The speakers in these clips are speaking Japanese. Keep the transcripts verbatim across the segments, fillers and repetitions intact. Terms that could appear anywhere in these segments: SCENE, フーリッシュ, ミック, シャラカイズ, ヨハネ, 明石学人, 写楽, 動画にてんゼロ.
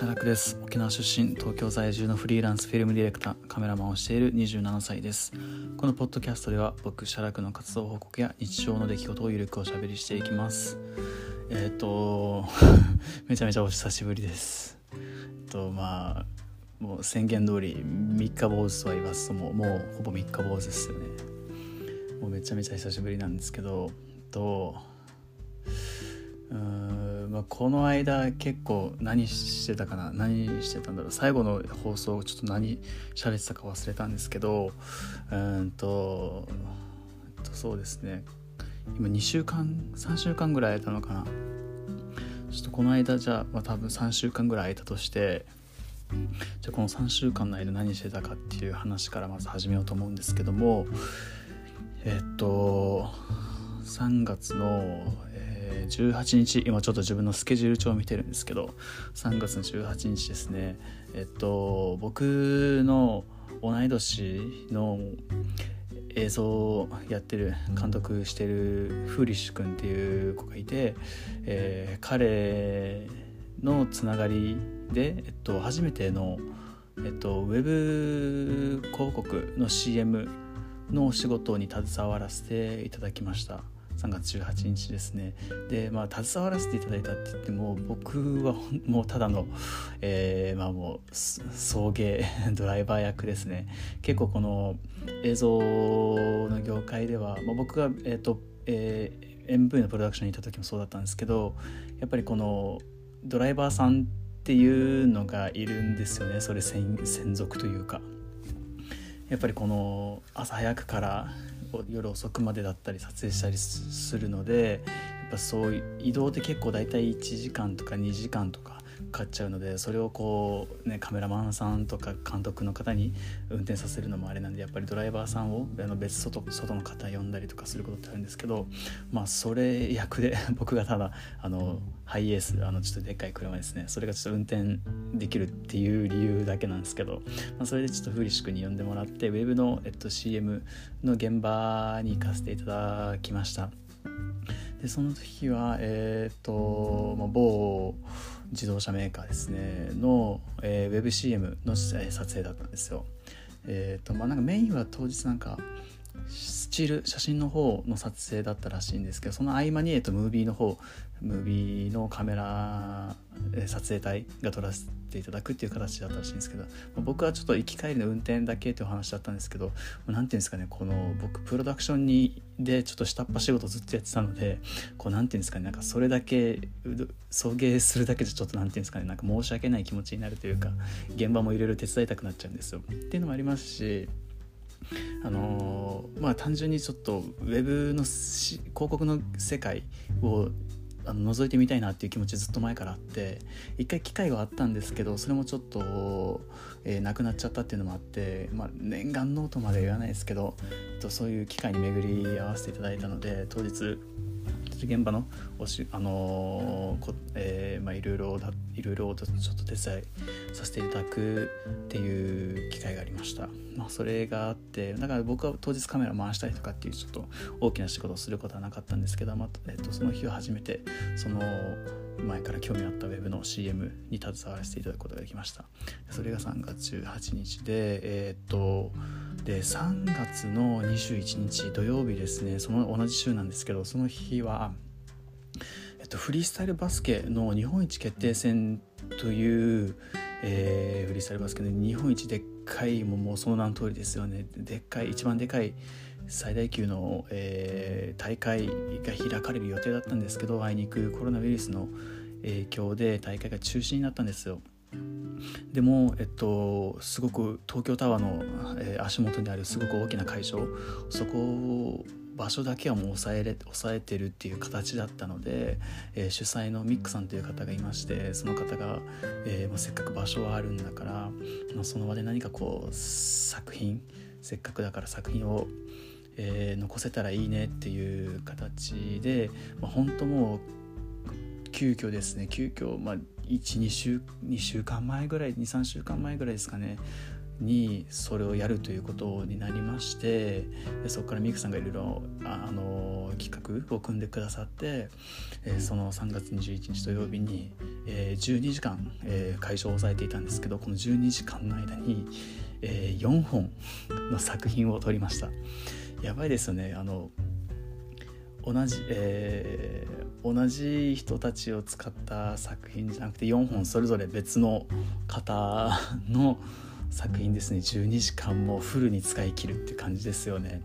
写楽です。沖縄出身、東京在住のフリーランスフィルムディレクター、カメラマンをしているにじゅうななさいです。このポッドキャストでは僕写楽の活動報告や日常の出来事をゆるくおしゃべりしていきます。えっ、ー、とめちゃめちゃお久しぶりです。えっとまあもう宣言通り三日坊主とは言いますと、もう、もうほぼ三日坊主ですよね。もうめちゃめちゃ久しぶりなんですけど、とうーん、まあ、この間結構何してたかな何してたんだろう最後の放送ちょっと何喋ってたか忘れたんですけど、うーんとそうですね、今にしゅうかんさんしゅうかんぐらい空いたのかな。ちょっとこの間じゃあ、まあ、多分さんしゅうかんぐらい空いたとして、じゃあこのさんしゅうかんの間何してたかっていう話からまず始めようと思うんですけども、えっとさんがつのじゅうはちにち、今ちょっと自分のスケジュール帳を見てるんですけど、さんがつのじゅうはちにちですね。えっと僕の同い年の映像をやってる、監督してるフーリッシュ君っていう子がいて、えー、彼のつながりで、えっと、初めての、えっと、ウェブ広告の シーエム のお仕事に携わらせていただきました。さんがつじゅうはちにちですね。で、まあ、携わらせていただいたって言っても、僕はもうただの、えーまあ、もう送迎ドライバー役ですね。結構この映像の業界では、まあ、僕が、えっとえー、エムブイ のプロダクションにいた時もそうだったんですけど、やっぱりこのドライバーさんっていうのがいるんですよね。それ専属というか、やっぱりこの朝早くから夜遅くまでだったり撮影したりするので、やっぱそういう移動で結構だいたいいちじかんとかにじかんとかかかっちゃうので、それをこう、ね、カメラマンさんとか監督の方に運転させるのもあれなんで、やっぱりドライバーさんをあの別 外, 外の方呼んだりとかすることってあるんですけど、まあそれ役で僕がただあのハイエース、あのちょっとでっかい車ですね、それがちょっと運転できるっていう理由だけなんですけど、まあ、それでちょっとフーリッシュ君に呼んでもらってウェブの、えっと、シーエム の現場に行かせていただきました。でその時は、えー、っと、まあ、某自動車メーカーですねの、えー、ウェブ シーエム の撮影だったんですよ。えー、っとまあなんかメインは当日なんかスチール写真の方の撮影だったらしいんですけど、その合間に、えっと、ムービーの方ムービーのカメラ撮影隊が撮らせていただくっていう形だったらしいんですけど、僕はちょっと行き帰りの運転だけという話だったんですけど、なんていうんですかね、この僕プロダクションにでちょっと下っ端仕事ずっとやってたので、こうなんていうんですかね、なんかそれだけ送迎するだけじゃちょっとなんていうんですかね、なんか申し訳ない気持ちになるというか、現場もいろいろ手伝いたくなっちゃうんですよっていうのもありますし、あのー、まあ単純にちょっとウェブの広告の世界をあの覗いてみたいなっていう気持ちずっと前からあって、一回機会はあったんですけど、それもちょっと、えー、なくなっちゃったっていうのもあって、まあ、念願ノートまで言わないですけど、そういう機会に巡り合わせていただいたので、当日現場のおし、あのーこえーまあ、いろいろだいろいろちょっと手伝いさせていただくっていう機会がありました。まあ、それがあって、だから僕は当日カメラ回したりとかっていうちょっと大きな仕事をすることはなかったんですけど、まあえっと、その日は初めてその前から興味あったウェブの シーエム に携わらせていただくことができました。それがさんがつじゅうはちにちで、えー、っとでさんがつのにじゅういちにち土曜日ですね、その同じ週なんですけど、その日は、えっと、フリースタイルバスケの日本一決定戦という、えー、フリースタイルバスケの日本一でっかい、もう、もうその名の通りですよね、でっかい、一番でかい最大級の、えー、大会が開かれる予定だったんですけど、あいにくコロナウイルスの影響で大会が中止になったんですよ。でも、えっと、すごく東京タワーの、えー、足元にあるすごく大きな会場、そこを場所だけはもう抑えれ、抑えてるっていう形だったので、えー、主催のミックさんという方がいまして、その方が、えーまあ、せっかく場所はあるんだから、その場で何かこう作品、せっかくだから作品をえー、残せたらいいねっていう形で、まあ、本当もう急遽ですね急遽、まあ、いち、に週、にしゅうかんまえぐらいに、さんしゅうかんまえぐらいですかね、にそれをやるということになりまして、でそこからミクさんがいろいろあの企画を組んでくださって、えー、そのさんがつにじゅういちにち土曜日に、えー、じゅうにじかん、えー、会場を抑えていたんですけど、このじゅうにじかんの間に、えー、よんほんの作品を撮りました。やばいですよね。あの同じ、えー、同じ人たちを使った作品じゃなくてよんほんそれぞれ別の方の作品ですね。じゅうにじかんもフルに使い切るっていう感じですよね。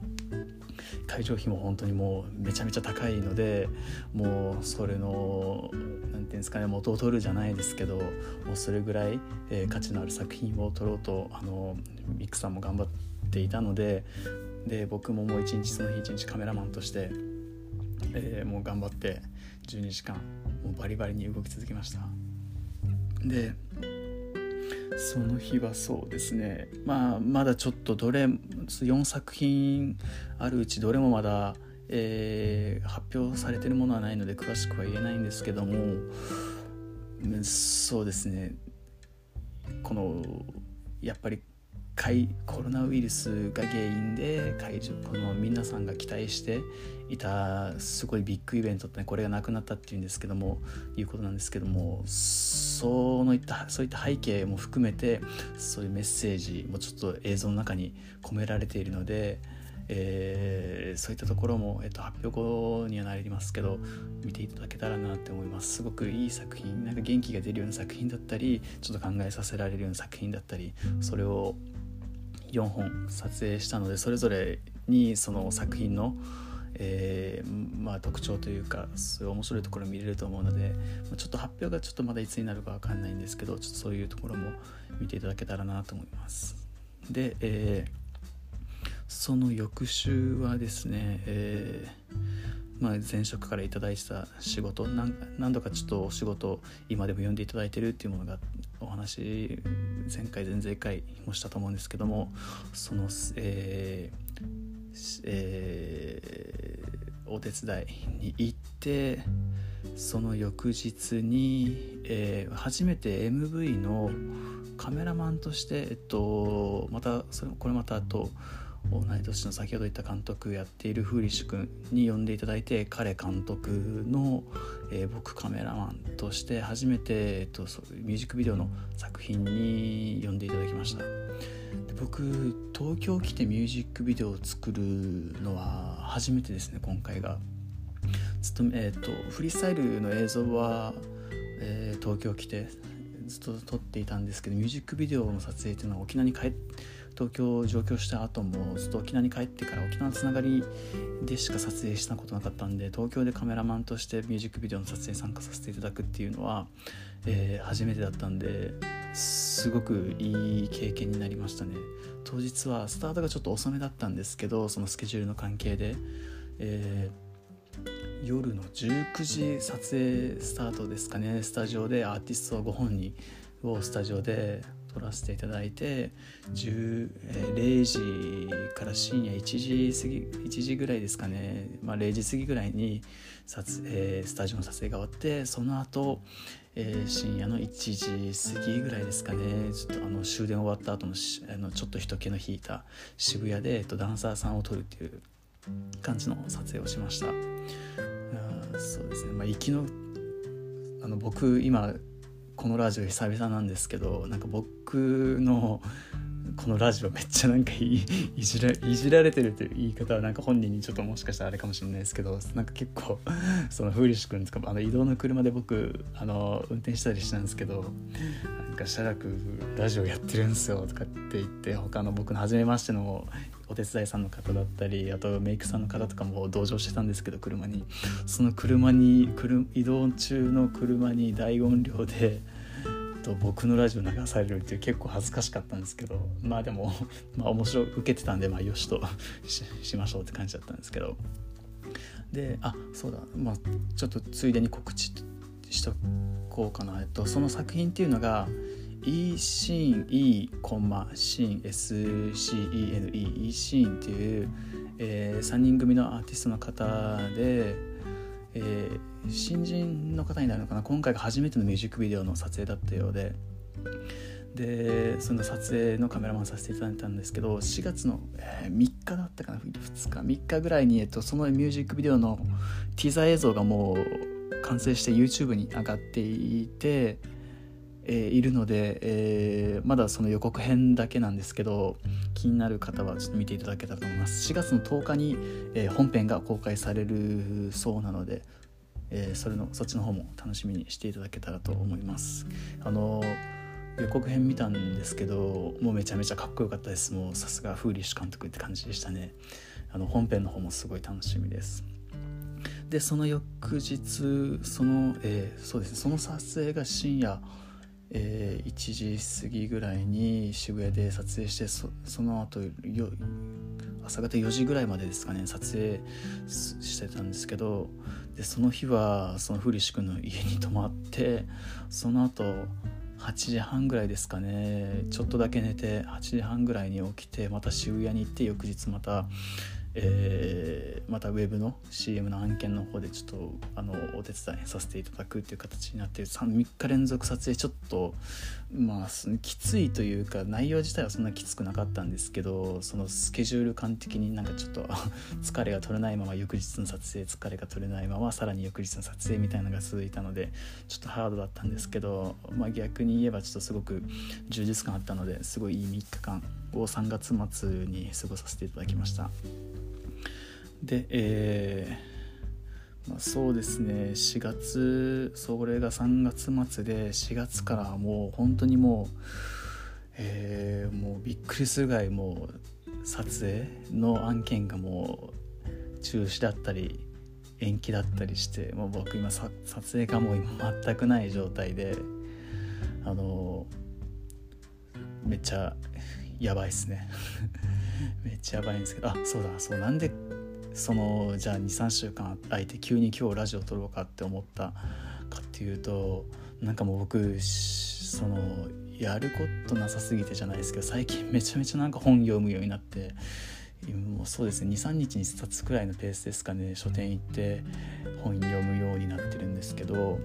会場費も本当にもうめちゃめちゃ高いので、もうそれのなんていうんですかね、元を取るじゃないですけど、もうそれぐらい、えー、価値のある作品を取ろうとあのミクさんも頑張っていたので、で僕ももう一日その日一日カメラマンとして、えー、もう頑張ってじゅうにじかんもうバリバリに動き続けました。でその日はそうですね、まあ、まだちょっとどれよんさく品あるうちどれもまだ、えー、発表されてるものはないので詳しくは言えないんですけども、そうですね、このやっぱりコロナウイルスが原因で会場、この皆さんが期待していたすごいビッグイベントって、ね、これがなくなったっていうんですけども、いうことなんですけども、そのいったそういった背景も含めてそういうメッセージもちょっと映像の中に込められているので、えー、そういったところも、えっと、発表後にはなりますけど見ていただけたらなって思います。すごくいい作品、なんか元気が出るような作品だったり、ちょっと考えさせられるような作品だったり、それをよんほん撮影したので、それぞれにその作品の、えーまあ、特徴というか、そういう面白いところ見れると思うので、ちょっと発表がちょっとまだいつになるか分かんないんですけど、ちょっとそういうところも見ていただけたらなと思います。で、えー、その翌週はですね、えーまあ、前職からいただいてた仕事、何、何度かちょっとお仕事今でも呼んでいただいてるっていうものがお話前回前々回もしたと思うんですけども、その、えーえー、お手伝いに行って、その翌日に、えー、初めて エムブイ のカメラマンとして、えっと、またそれこれまたあと同い年の先ほど言った監督やっているフーリッシュ君に呼んでいただいて、彼監督の、えー、僕カメラマンとして初めて、えっと、ミュージックビデオの作品に呼んでいただきました。で僕東京来てミュージックビデオを作るのは初めてですね、今回が。ずっと、えっと、フリースタイルの映像は、えー、東京来てずっと撮っていたんですけど、ミュージックビデオの撮影っていうのは沖縄に帰って東京上京した後もずっと沖縄に帰ってから沖縄のつながりでしか撮影したことなかったんで、東京でカメラマンとしてミュージックビデオの撮影に参加させていただくっていうのは、えー、初めてだったんで、すごくいい経験になりましたね。当日はスタートがちょっと遅めだったんですけど、そのスケジュールの関係で、えー、夜のじゅうくじ撮影スタートですかね、スタジオでアーティストご本人をスタジオで撮らせていただいて、れいじから深夜いちじ過ぎ、いちじぐらいですかね、まあ、れいじ過ぎぐらいに撮、えー、スタジオの撮影が終わって、その後、えー、深夜のいちじ過ぎぐらいですかね、ちょっとあの終電終わった後のあのちょっと人気の引いた渋谷で、えっと、ダンサーさんを撮るっていう感じの撮影をしました。あ、そうですね、まあ、行きの、あの僕今このラジオ久々なんですけど、なんか僕のこのラジオめっちゃなんかい、いじら、いじられてるという言い方はなんか本人にちょっともしかしたらあれかもしれないですけど、なんか結構そのフーリッシュ君とか、あの移動の車で僕あの運転したりしたんですけど、なんかしゃらくラジオやってるんですよとかって言って、他の僕の初めましてのお手伝いさんの方だったり、あとメイクさんの方とかも同乗してたんですけど、車にその車に車移動中の車に大音量でと僕のラジオ流されるっていう、結構恥ずかしかったんですけど、まあでもまあ面白く受けてたんで、まあよしと し, しましょうって感じだったんですけど。で、あ、そうだ、まあちょっとついでに告知しとこうかな。えっとその作品っていうのがE シーン E コンマシーン エスシーイーエヌイー E シーンっていう、えー、さんにん組のアーティストの方で、えー、新人の方になるのかな、今回が初めてのミュージックビデオの撮影だったようで、でその撮影のカメラマンさせていただいたんですけど、しがつのみっかだったかな、ふつかみっかぐらいに、えっと、そのミュージックビデオのティザー映像がもう完成して YouTube に上がっていて、えー、いるので、えー、まだその予告編だけなんですけど、気になる方はちょっと見ていただけたらと思います。しがつのとおかに、えー、本編が公開されるそうなので、えー、それのそっちの方も楽しみにしていただけたらと思います。あのー予告編見たんですけど、もうめちゃめちゃかっこよかったです。もうさすがフーリッシュ監督って感じでしたね。あの本編の方もすごい楽しみです。でその翌日、その、えー、そうですね、その撮影が深夜、えー、いちじ過ぎぐらいに渋谷で撮影して、 そ, その後よ朝方よじぐらいまでですかね、撮影してたんですけど、でその日はそのフーリッシュ君の家に泊まって、その後はちじはんぐらいですかね、ちょっとだけ寝てはちじはんぐらいに起きて、また渋谷に行って、翌日また、えー、またウェブの シーエム の案件の方でちょっとあのお手伝いさせていただくっていう形になって、みっか連続撮影、ちょっとまあきついというか、内容自体はそんなきつくなかったんですけど、そのスケジュール感的になんかちょっと疲れが取れないまま、翌日の撮影疲れが取れないまま、さらに翌日の撮影みたいなのが続いたので、ちょっとハードだったんですけど、まあ、逆に言えばちょっとすごく充実感あったので、すごいいいみっかかんをさんがつ末に過ごさせていただきました。で、えーまあ、そうですね、しがつ、それがさんがつ末で、しがつからもう本当にもう、えー、もうびっくりするぐらい、もう撮影の案件がもう中止だったり延期だったりして、もう僕今撮影がもう今全くない状態で、あのめっちゃやばいですねめっちゃやばいんですけど、あ、そうだ、そう、なんでそのじゃあ に,さん 週間空いて急に今日ラジオ撮ろうかって思ったかっていうと、なんかもう僕そのやることなさすぎてじゃないですけど、最近めちゃめちゃなんか本読むようになって、もうそうですね、 に,さん 日にいっさつくらいのペースですかね、書店行って本読むようになってるんですけど、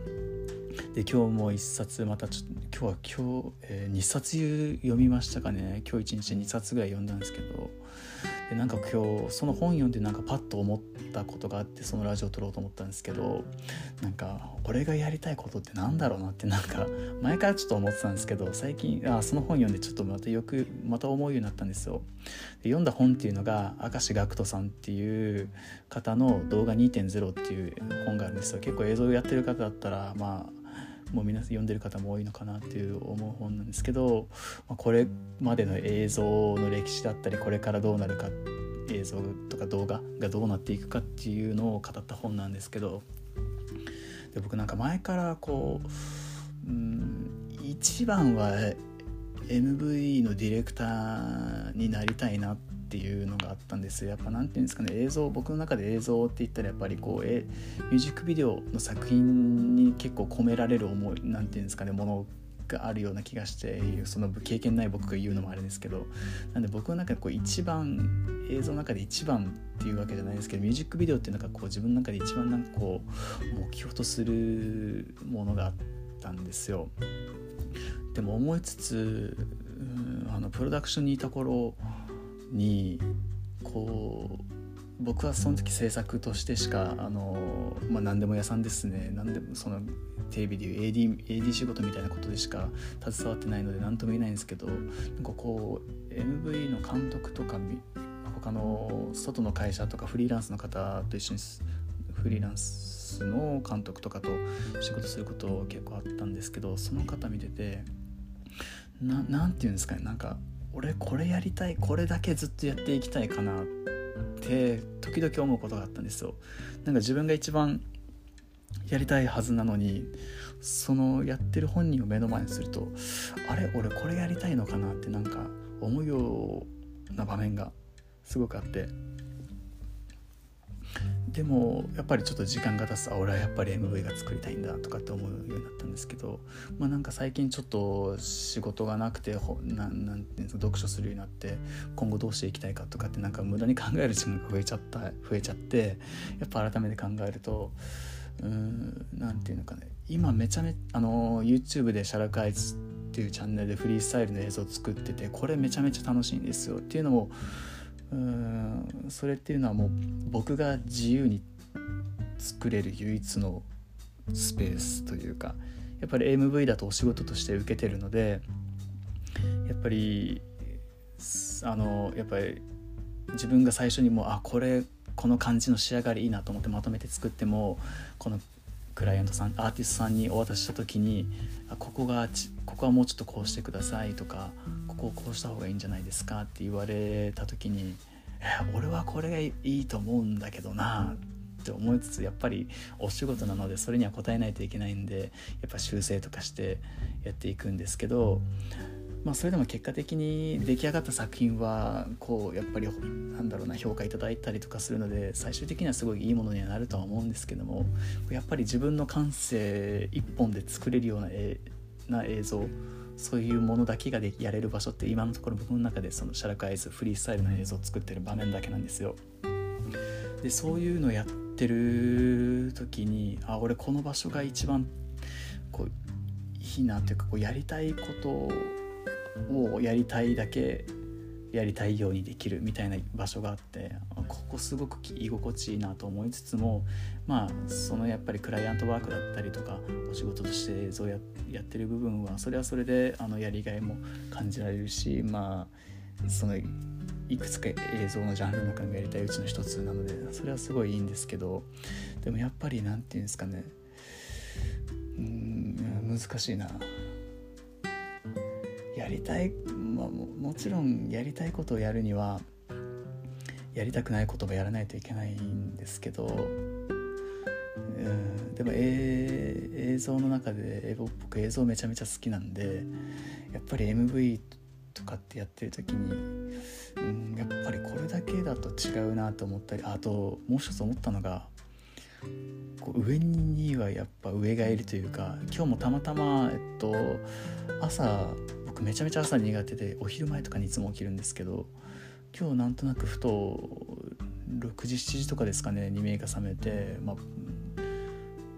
で今日もいっさつ、またちょ今日は今日、えー、にさつ読みましたかね、今日いちにちにさつぐらい読んだんですけど、でなんか今日その本読んでなんかパッと思ったことがあって、そのラジオを撮ろうと思ったんですけど、なんか俺がやりたいことってなんだろうなって、なんか前からちょっと思ってたんですけど、最近あその本読んでちょっとまたよくまた思うようになったんですよ。で読んだ本っていうのが、明石学人さんっていう方の動画 にてんゼロ っていう本があるんですよ。結構映像やってる方だったら、まあもう皆さん読んでる方も多いのかなっていう思う本なんですけど、これまでの映像の歴史だったり、これからどうなるか、映像とか動画がどうなっていくかっていうのを語った本なんですけど、で僕なんか前からこう、うん、一番は エムブイ のディレクターになりたいなってっていうのがあったんですよ。やっぱなんていうんですかね、映像、僕の中で映像って言ったらやっぱりこうえミュージックビデオの作品に結構込められる思い、なんていうんですかね、ものがあるような気がして、その経験ない僕が言うのもあれですけど、なんで僕の中でこう一番、映像の中で一番っていうわけじゃないですけど、ミュージックビデオっていうのがこう自分の中で一番なんかこう目標とするものがあったんですよ。でも思いつつ、うん、あのプロダクションにいた頃にこう僕はその時制作としてしか、あの、まあ、何でも屋さんですね、何でもそのテレビでいう エーディー, エーディー 仕事みたいなことでしか携わってないので何とも言えないんですけど、なんかこう エムブイ の監督とか他の外の会社とかフリーランスの方と一緒にフリーランスの監督とかと仕事すること結構あったんですけど、その方見てて な, なんていうんですかね、なんか俺これやりたい、これだけずっとやっていきたいかなって時々思うことがあったんですよ。なんか自分が一番やりたいはずなのに、そのやってる本人を目の前にすると、あれ俺これやりたいのかなってなんか思うような場面がすごくあって、でもやっぱりちょっと時間が経つと、俺はやっぱり エムブイ が作りたいんだとかって思うようになったんですけど、まあ、なんか最近ちょっと仕事がなくて、ななんていうんですか、読書するようになって、今後どうしていきたいかとかってなんか無駄に考える時間が増えちゃった増えちゃってやっぱ改めて考えると、うーん、なんていうのかね、今めちゃめちゃあの YouTube でシャラカイズってっていうチャンネルでフリースタイルの映像を作ってて、これめちゃめちゃ楽しいんですよ。っていうのもうーんそれっていうのはもう僕が自由に作れる唯一のスペースというか、やっぱり エムブイ だとお仕事として受けてるので、やっぱりあのやっぱり自分が最初にもうあこれこの感じの仕上がりいいなと思ってまとめて作っても、このクライアントさんアーティストさんにお渡しした時にあここがここはもうちょっとこうしてくださいとか、ここをこうした方がいいんじゃないですかって言われた時に俺はこれがいいと思うんだけどなって思いつつ、やっぱりお仕事なのでそれには応えないといけないんで、やっぱ修正とかしてやっていくんですけど、まあ、それでも結果的に出来上がった作品はこうやっぱりなんだろうな評価いただいたりとかするので、最終的にはすごいいいものにはなるとは思うんですけども、やっぱり自分の感性一本で作れるような絵な映像、そういうものだけがでやれる場所って今のところ僕の中でそのシャラクアイズフリースタイルの映像を作ってる場面だけなんですよ。でそういうのやってる時にあ俺この場所が一番こういいなというか、こうやりたいことををやりたいだけやりたいようにできるみたいな場所があって、ここすごく居心地いいなと思いつつも、まあそのやっぱりクライアントワークだったりとかお仕事として映像を や, やってる部分はそれはそれであのやりがいも感じられるし、まあそのいくつか映像のジャンルの中でやりたいうちの一つなのでそれはすごいいいんですけど、でもやっぱりなんていうんですかね、うーん難しいな。やりたい、まあ、も, もちろんやりたいことをやるにはやりたくないこともやらないといけないんですけど、うんでも、えー、映像の中で僕映像めちゃめちゃ好きなんで、やっぱり エムブイ とかってやってる時に、うん、やっぱりこれだけだと違うなと思ったり、あともう一つ思ったのがこう上にはやっぱ上がいるというか、今日もたまたま、えっと、朝めちゃめちゃ朝苦手でお昼前とかにいつも起きるんですけど、今日なんとなくふとろくじしちじとかですかねに目が覚めて、ま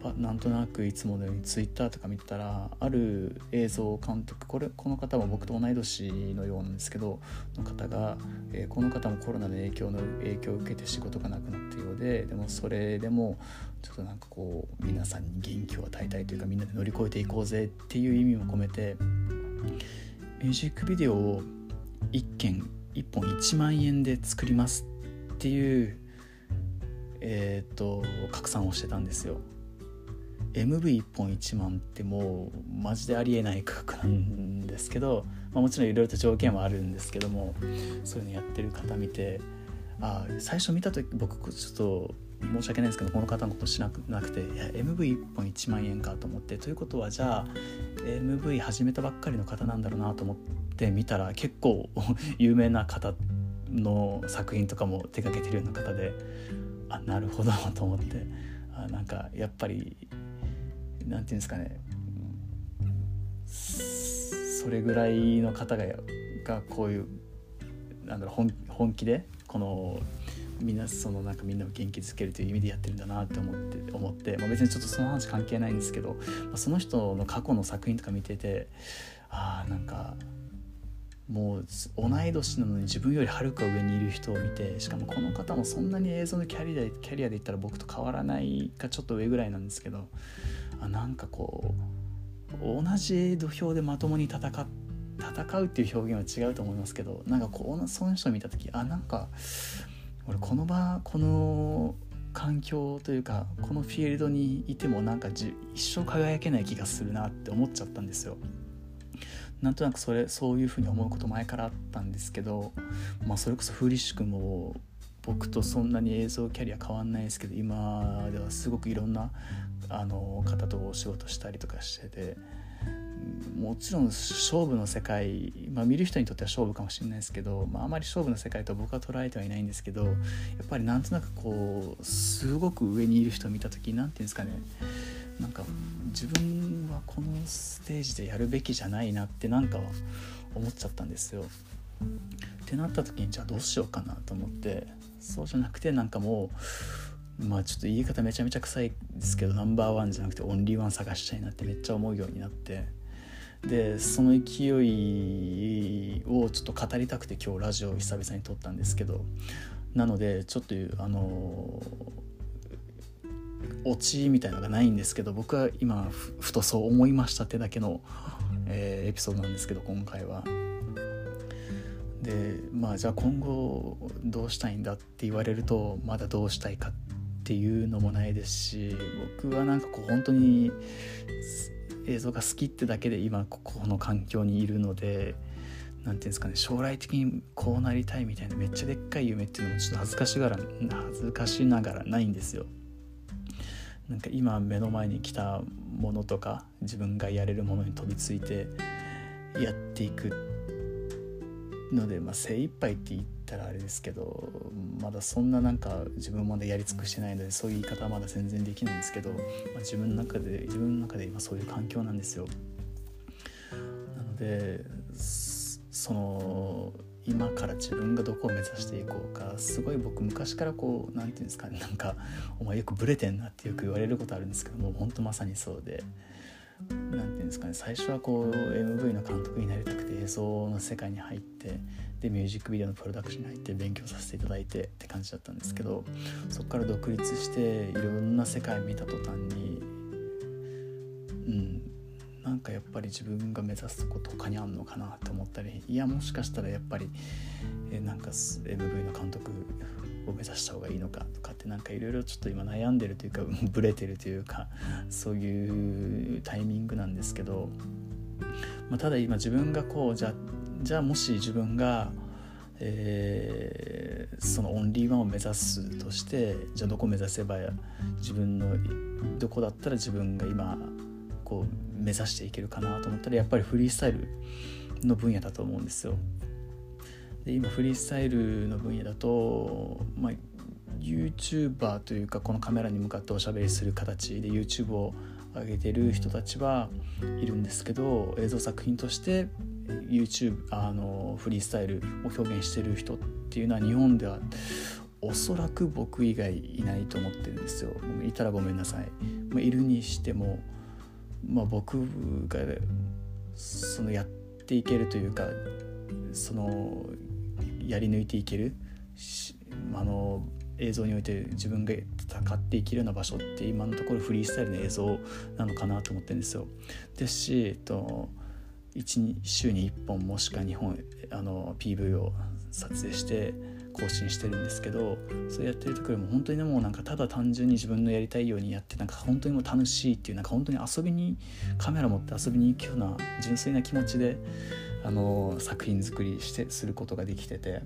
あ、なんとなくいつものようにツイッターとか見たらある映像監督、これこの方は僕と同い年のようなんですけどの方が、えー、この方もコロナの影響の影響を受けて仕事がなくなっているようで、でもそれでもちょっとなんかこう皆さんに元気を与えたいというか、みんなで乗り越えていこうぜっていう意味も込めてミュージックビデオをいっけんいっぽんいちまんえんで作りますっていう、えー、と拡散をしてたんですよ。 エムブイいっ 本いちまんってもうマジでありえない価格なんですけど、まあ、もちろんいろいろと条件はあるんですけども、そういうのやってる方見て、あ最初見た時僕ちょっと申し訳ないんですけどこの方のことしなくなくて、いや エムブイいっ 本いちまんえんかと思って、ということはじゃあ エムブイ 始めたばっかりの方なんだろうなと思って見たら、結構有名な方の作品とかも手掛けてるような方で、あなるほどと思って、あなんかやっぱりなんていうんですかね、それぐらいの方ががこういうなんだろう 本, 本気でこのみんなそのなんかみんなを元気づけるという意味でやってるんだなって思って思って、まあ、別にちょっとその話関係ないんですけど、まあ、その人の過去の作品とか見てて、あなんかもう同い年なのに自分よりはるか上にいる人を見て、しかもこの方もそんなに映像のキャリアでキャリアで言ったら僕と変わらないかちょっと上ぐらいなんですけど、あなんかこう同じ土俵でまともに戦って戦うっていう表現は違うと思いますけど、なんかこうその人を見た時、あなんか俺この場この環境というかこのフィールドにいてもなんかじ一生輝けない気がするなって思っちゃったんですよ。なんとなくそれそういうふうに思うこと前からあったんですけど、まあ、それこそフーリッシュ君も僕とそんなに映像キャリア変わんないですけど、今ではすごくいろんなあの方とお仕事したりとかしてて、もちろん勝負の世界、まあ、見る人にとっては勝負かもしれないですけど、まあ、あまり勝負の世界と僕は捉えてはいないんですけど、やっぱりなんとなくこうすごく上にいる人を見た時、なんていうんですかね、なんか自分はこのステージでやるべきじゃないなってなんか思っちゃったんですよ。ってなった時にじゃあどうしようかなと思って、そうじゃなくてなんかもうまあちょっと言い方めちゃめちゃ臭いですけど、ナンバーワンじゃなくてオンリーワン探したいなってめっちゃ思うようになって、でその勢いをちょっと語りたくて今日ラジオを久々に撮ったんですけど、なのでちょっとあのオチみたいなのがないんですけど、僕は今 ふ, ふとそう思いましたってだけの、えー、エピソードなんですけど、今回はで、まあじゃあ今後どうしたいんだって言われると、まだどうしたいかっていうのもないですし、僕はなんかこう本当に映像が好きってだけで今ここの環境にいるので、なんていうんですかね、将来的にこうなりたいみたいなめっちゃでっかい夢っていうのもちょっと恥ずかしがら恥ずかしながらないんですよ。なんか今目の前に来たものとか自分がやれるものに飛びついてやっていくので、まあ、精一杯って言ったらあれですけど、まだそんななんか自分までやり尽くしてないのでそういう言い方はまだ全然できないんですけど、まあ、自分の中で自分の中で今そういう環境なんですよ。なのでその今から自分がどこを目指していこうか、すごい僕昔からこうなんていうんですかね、なんかお前よくブレてんなってよく言われることあるんですけども、本当まさにそうで、なんていうんですかね、最初はこう エムブイ の監督になりたくて映像の世界に入って、でミュージックビデオのプロダクションに入って勉強させていただいてって感じだったんですけど、そこから独立していろんな世界見た途端に、うん。なんかやっぱり自分が目指すこと他にあんのかなと思ったり、いやもしかしたらやっぱりえなんか エムブイ の監督を目指した方がいいのかとかって、なんかいろいろちょっと今悩んでるというかブレてるというか、そういうタイミングなんですけど、まあ、ただ今自分がこうじゃあじゃあもし自分が、えー、そのオンリーワンを目指すとして、じゃあどこ目指せば自分のどこだったら自分が今こう目指していけるかなと思ったら、やっぱりフリースタイルの分野だと思うんですよ。で今フリースタイルの分野だと、まあ、YouTuber というかこのカメラに向かっておしゃべりする形で YouTube を上げてる人たちはいるんですけど、映像作品として YouTube あのフリースタイルを表現してる人っていうのは日本ではおそらく僕以外いないと思ってるんですよ。いたらごめんなさい、まあ、いるにしてもまあ、僕がそのやっていけるというか、そのやり抜いていけるあの映像において自分が戦っていけるような場所って今のところフリースタイルの映像なのかなと思ってるんですよ。ですし、えっと、週にいっぽんもしくはにほんあの ピーブイ を撮影して更新してるんですけど、それやってるところも本当にもうなんかただ単純に自分のやりたいようにやって、なんか本当にもう楽しいっていう、なんか本当に遊びにカメラ持って遊びに行くような純粋な気持ちであの作品作りしてすることができてて、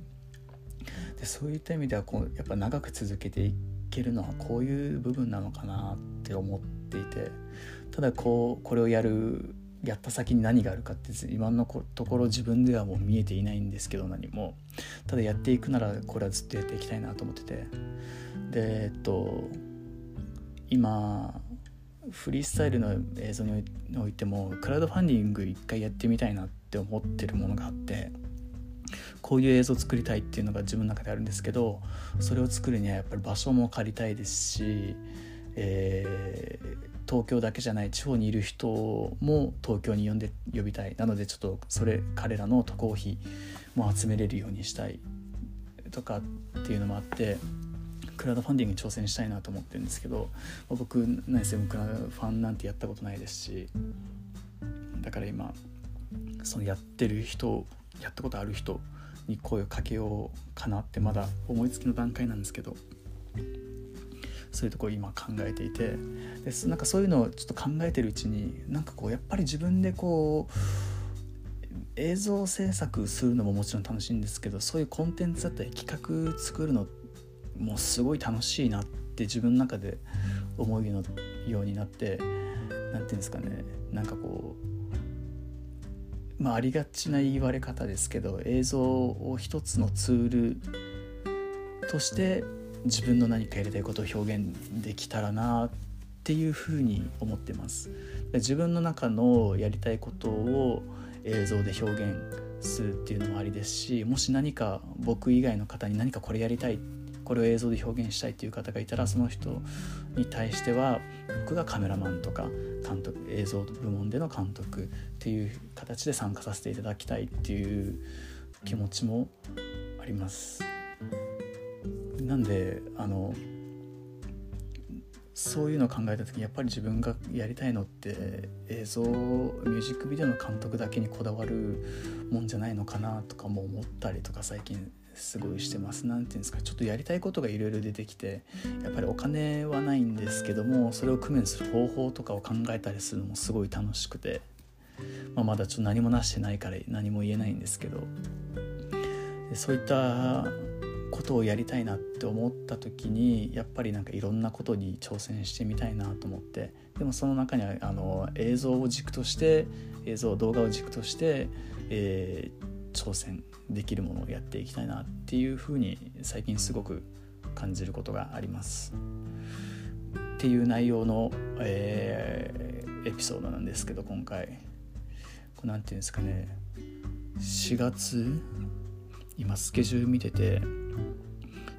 でそういった意味ではこうやっぱ長く続けていけるのはこういう部分なのかなって思っていて、ただこうこれをやるやった先に何があるかって今のところ自分ではもう見えていないんですけど、何もただやっていくならこれはずっとやっていきたいなと思ってて、でえっと今フリースタイルの映像においてもクラウドファンディング一回やってみたいなって思ってるものがあって、こういう映像を作りたいっていうのが自分の中であるんですけど、それを作るにはやっぱり場所も借りたいですし、えー、東京だけじゃない地方にいる人も東京に呼んで呼びたい、なのでちょっとそれ彼らの渡航費も集めれるようにしたいとかっていうのもあって、クラウドファンディングに挑戦したいなと思ってるんですけど、僕何せクラウドファンなんてやったことないですし、だから今そのやってる人やったことある人に声をかけようかなって、まだ思いつきの段階なんですけど、そういうところを今考えていて、でなんかそういうのをちょっと考えてるうちに、なんかこうやっぱり自分でこう映像制作するのももちろん楽しいんですけど、そういうコンテンツだったり企画作るのもすごい楽しいなって自分の中で思うようになって、なんていうんですかね、なんかこう、まあ、ありがちな言われ方ですけど、映像を一つのツールとして自分の何かやりたいことを表現できたらなっていうふうに思ってます。自分の中のやりたいことを映像で表現するっていうのもありですし、もし何か僕以外の方に何かこれやりたいこれを映像で表現したいという方がいたら、その人に対しては僕がカメラマンとか監督、映像部門での監督っていう形で参加させていただきたいっていう気持ちもあります。なんであのそういうのを考えた時にやっぱり自分がやりたいのって映像ミュージックビデオの監督だけにこだわるもんじゃないのかなとかも思ったりとか最近すごいしてます。なんていうんですか、ちょっとやりたいことがいろいろ出てきて、やっぱりお金はないんですけどもそれを工面する方法とかを考えたりするのもすごい楽しくて、まあ、まだちょっと何もなしてないから何も言えないんですけど、そういったことをやりたいなって思った時にやっぱりなんかいろんなことに挑戦してみたいなと思って、でもその中にはあの映像を軸として映像動画を軸として、えー、挑戦できるものをやっていきたいなっていうふうに最近すごく感じることがありますっていう内容の、えー、エピソードなんですけど、今回こうなんていうんですかね、しがつ今スケジュール見てて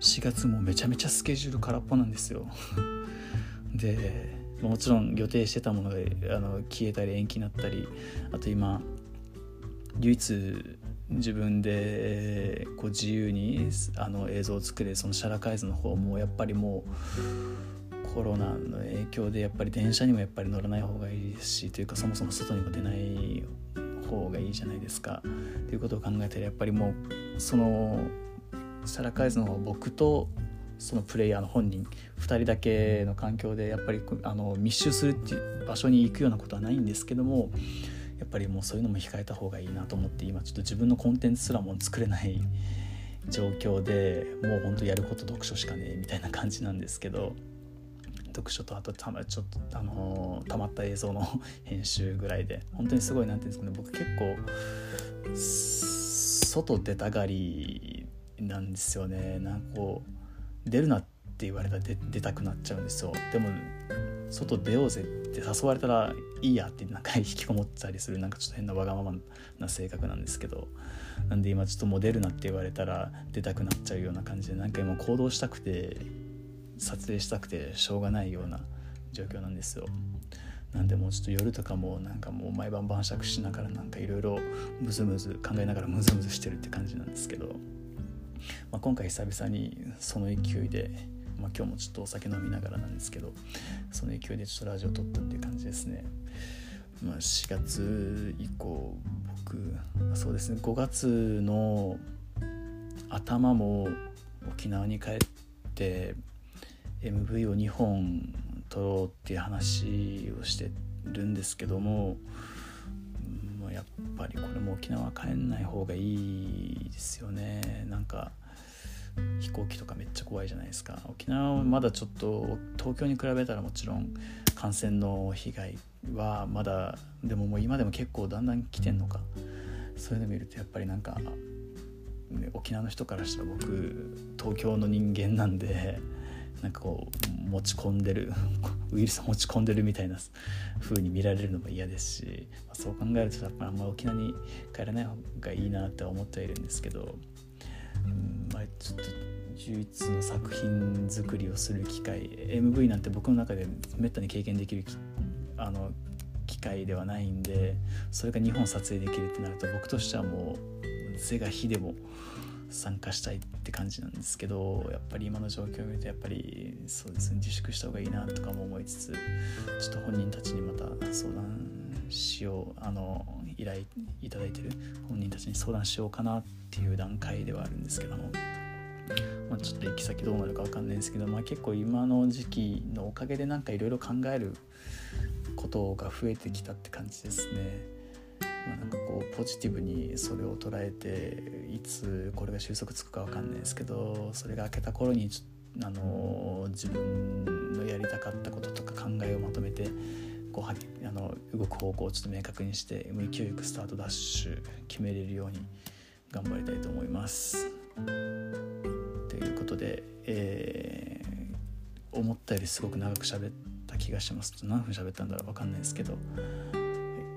しがつもめちゃめちゃスケジュール空っぽなんですよでもちろん予定してたものがあの消えたり延期になったり、あと今唯一自分でこう自由にあの映像を作れそのシャラカイズの方もやっぱりもうコロナの影響でやっぱり電車にもやっぱり乗らない方がいいしというか、そもそも外にも出ない方がいいじゃないですかということを考えたら、やっぱりもうそのシャラカイズの僕とそのプレイヤーの本人ふたりだけの環境でやっぱりあの密集するっていう場所に行くようなことはないんですけども、やっぱりもうそういうのも控えた方がいいなと思って、今ちょっと自分のコンテンツすらも作れない状況で、もう本当やること読書しかねえみたいな感じなんですけど、読書とあとたまちょっとあのたまった映像の編集ぐらいで、本当にすごいなんていうんですかね、僕結構外出たがりなんですよね。なんかこう出るなって言われたら 出, 出たくなっちゃうんですよ。でも外出ようぜって誘われたらいいやってなんか引きこもったりする、なんかちょっと変なわがままな性格なんですけど、なんで今ちょっともう出るなって言われたら出たくなっちゃうような感じで、なんか今行動したくて撮影したくてしょうがないような状況なんですよ。なんでもうちょっと夜とかもなんかもう毎晩晩酌しながらなんかいろいろムズムズ考えながらムズムズしてるって感じなんですけど、まあ、今回久々にその勢いで、まあ、今日もちょっとお酒飲みながらなんですけど、その勢いでちょっとラジオ撮ったっていう感じですね。まあ、しがつ以降僕そうですねごがつの頭も沖縄に帰って エムブイ をにほん撮ろうっていう話をしてるんですけども、やっぱりこれも沖縄帰んない方がいいですよね。なんか飛行機とかめっちゃ怖いじゃないですか。沖縄はまだちょっと東京に比べたらもちろん感染の被害はまだ、でももう今でも結構だんだん来てんのか、そういうの見るとやっぱりなんか沖縄の人からしたら僕東京の人間なんで、なんかこう持ち込んでるウイルス持ち込んでるみたいな風に見られるのも嫌ですし、そう考えるとやっぱあんまり沖縄に帰らない方がいいなって思ってはいるんですけど、うん、まあ、ちょっと唯一の作品作りをする機会、 エムブイ なんて僕の中でめったに経験できるあの機会ではないんで、それがにほん撮影できるってなると僕としてはもう是が非でも参加したいって感じなんですけど、やっぱり今の状況を見るとやっぱりそうですね、自粛した方がいいなとかも思いつつ、ちょっと本人たちにまた相談しよう、あの依頼いただいてる本人たちに相談しようかなっていう段階ではあるんですけども、まあ、ちょっと行き先どうなるか分かんないんですけど、まあ、結構今の時期のおかげでなんかいろいろ考えることが増えてきたって感じですね。なんかこうポジティブにそれを捉えて、いつこれが収束つくか分かんないですけど、それが明けた頃にちょ、あのー、自分のやりたかったこととか考えをまとめてこうはあの動く方向をちょっと明確にして勢いよくスタートダッシュ決めれるように頑張りたいと思います。ということで、えー、思ったよりすごく長く喋った気がします。何分喋ったんだろう分かんないですけど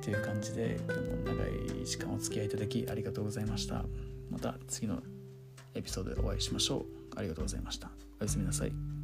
という感じで、今日も長い時間お付き合いいただきありがとうございました。また次のエピソードでお会いしましょう。ありがとうございました。おやすみなさい。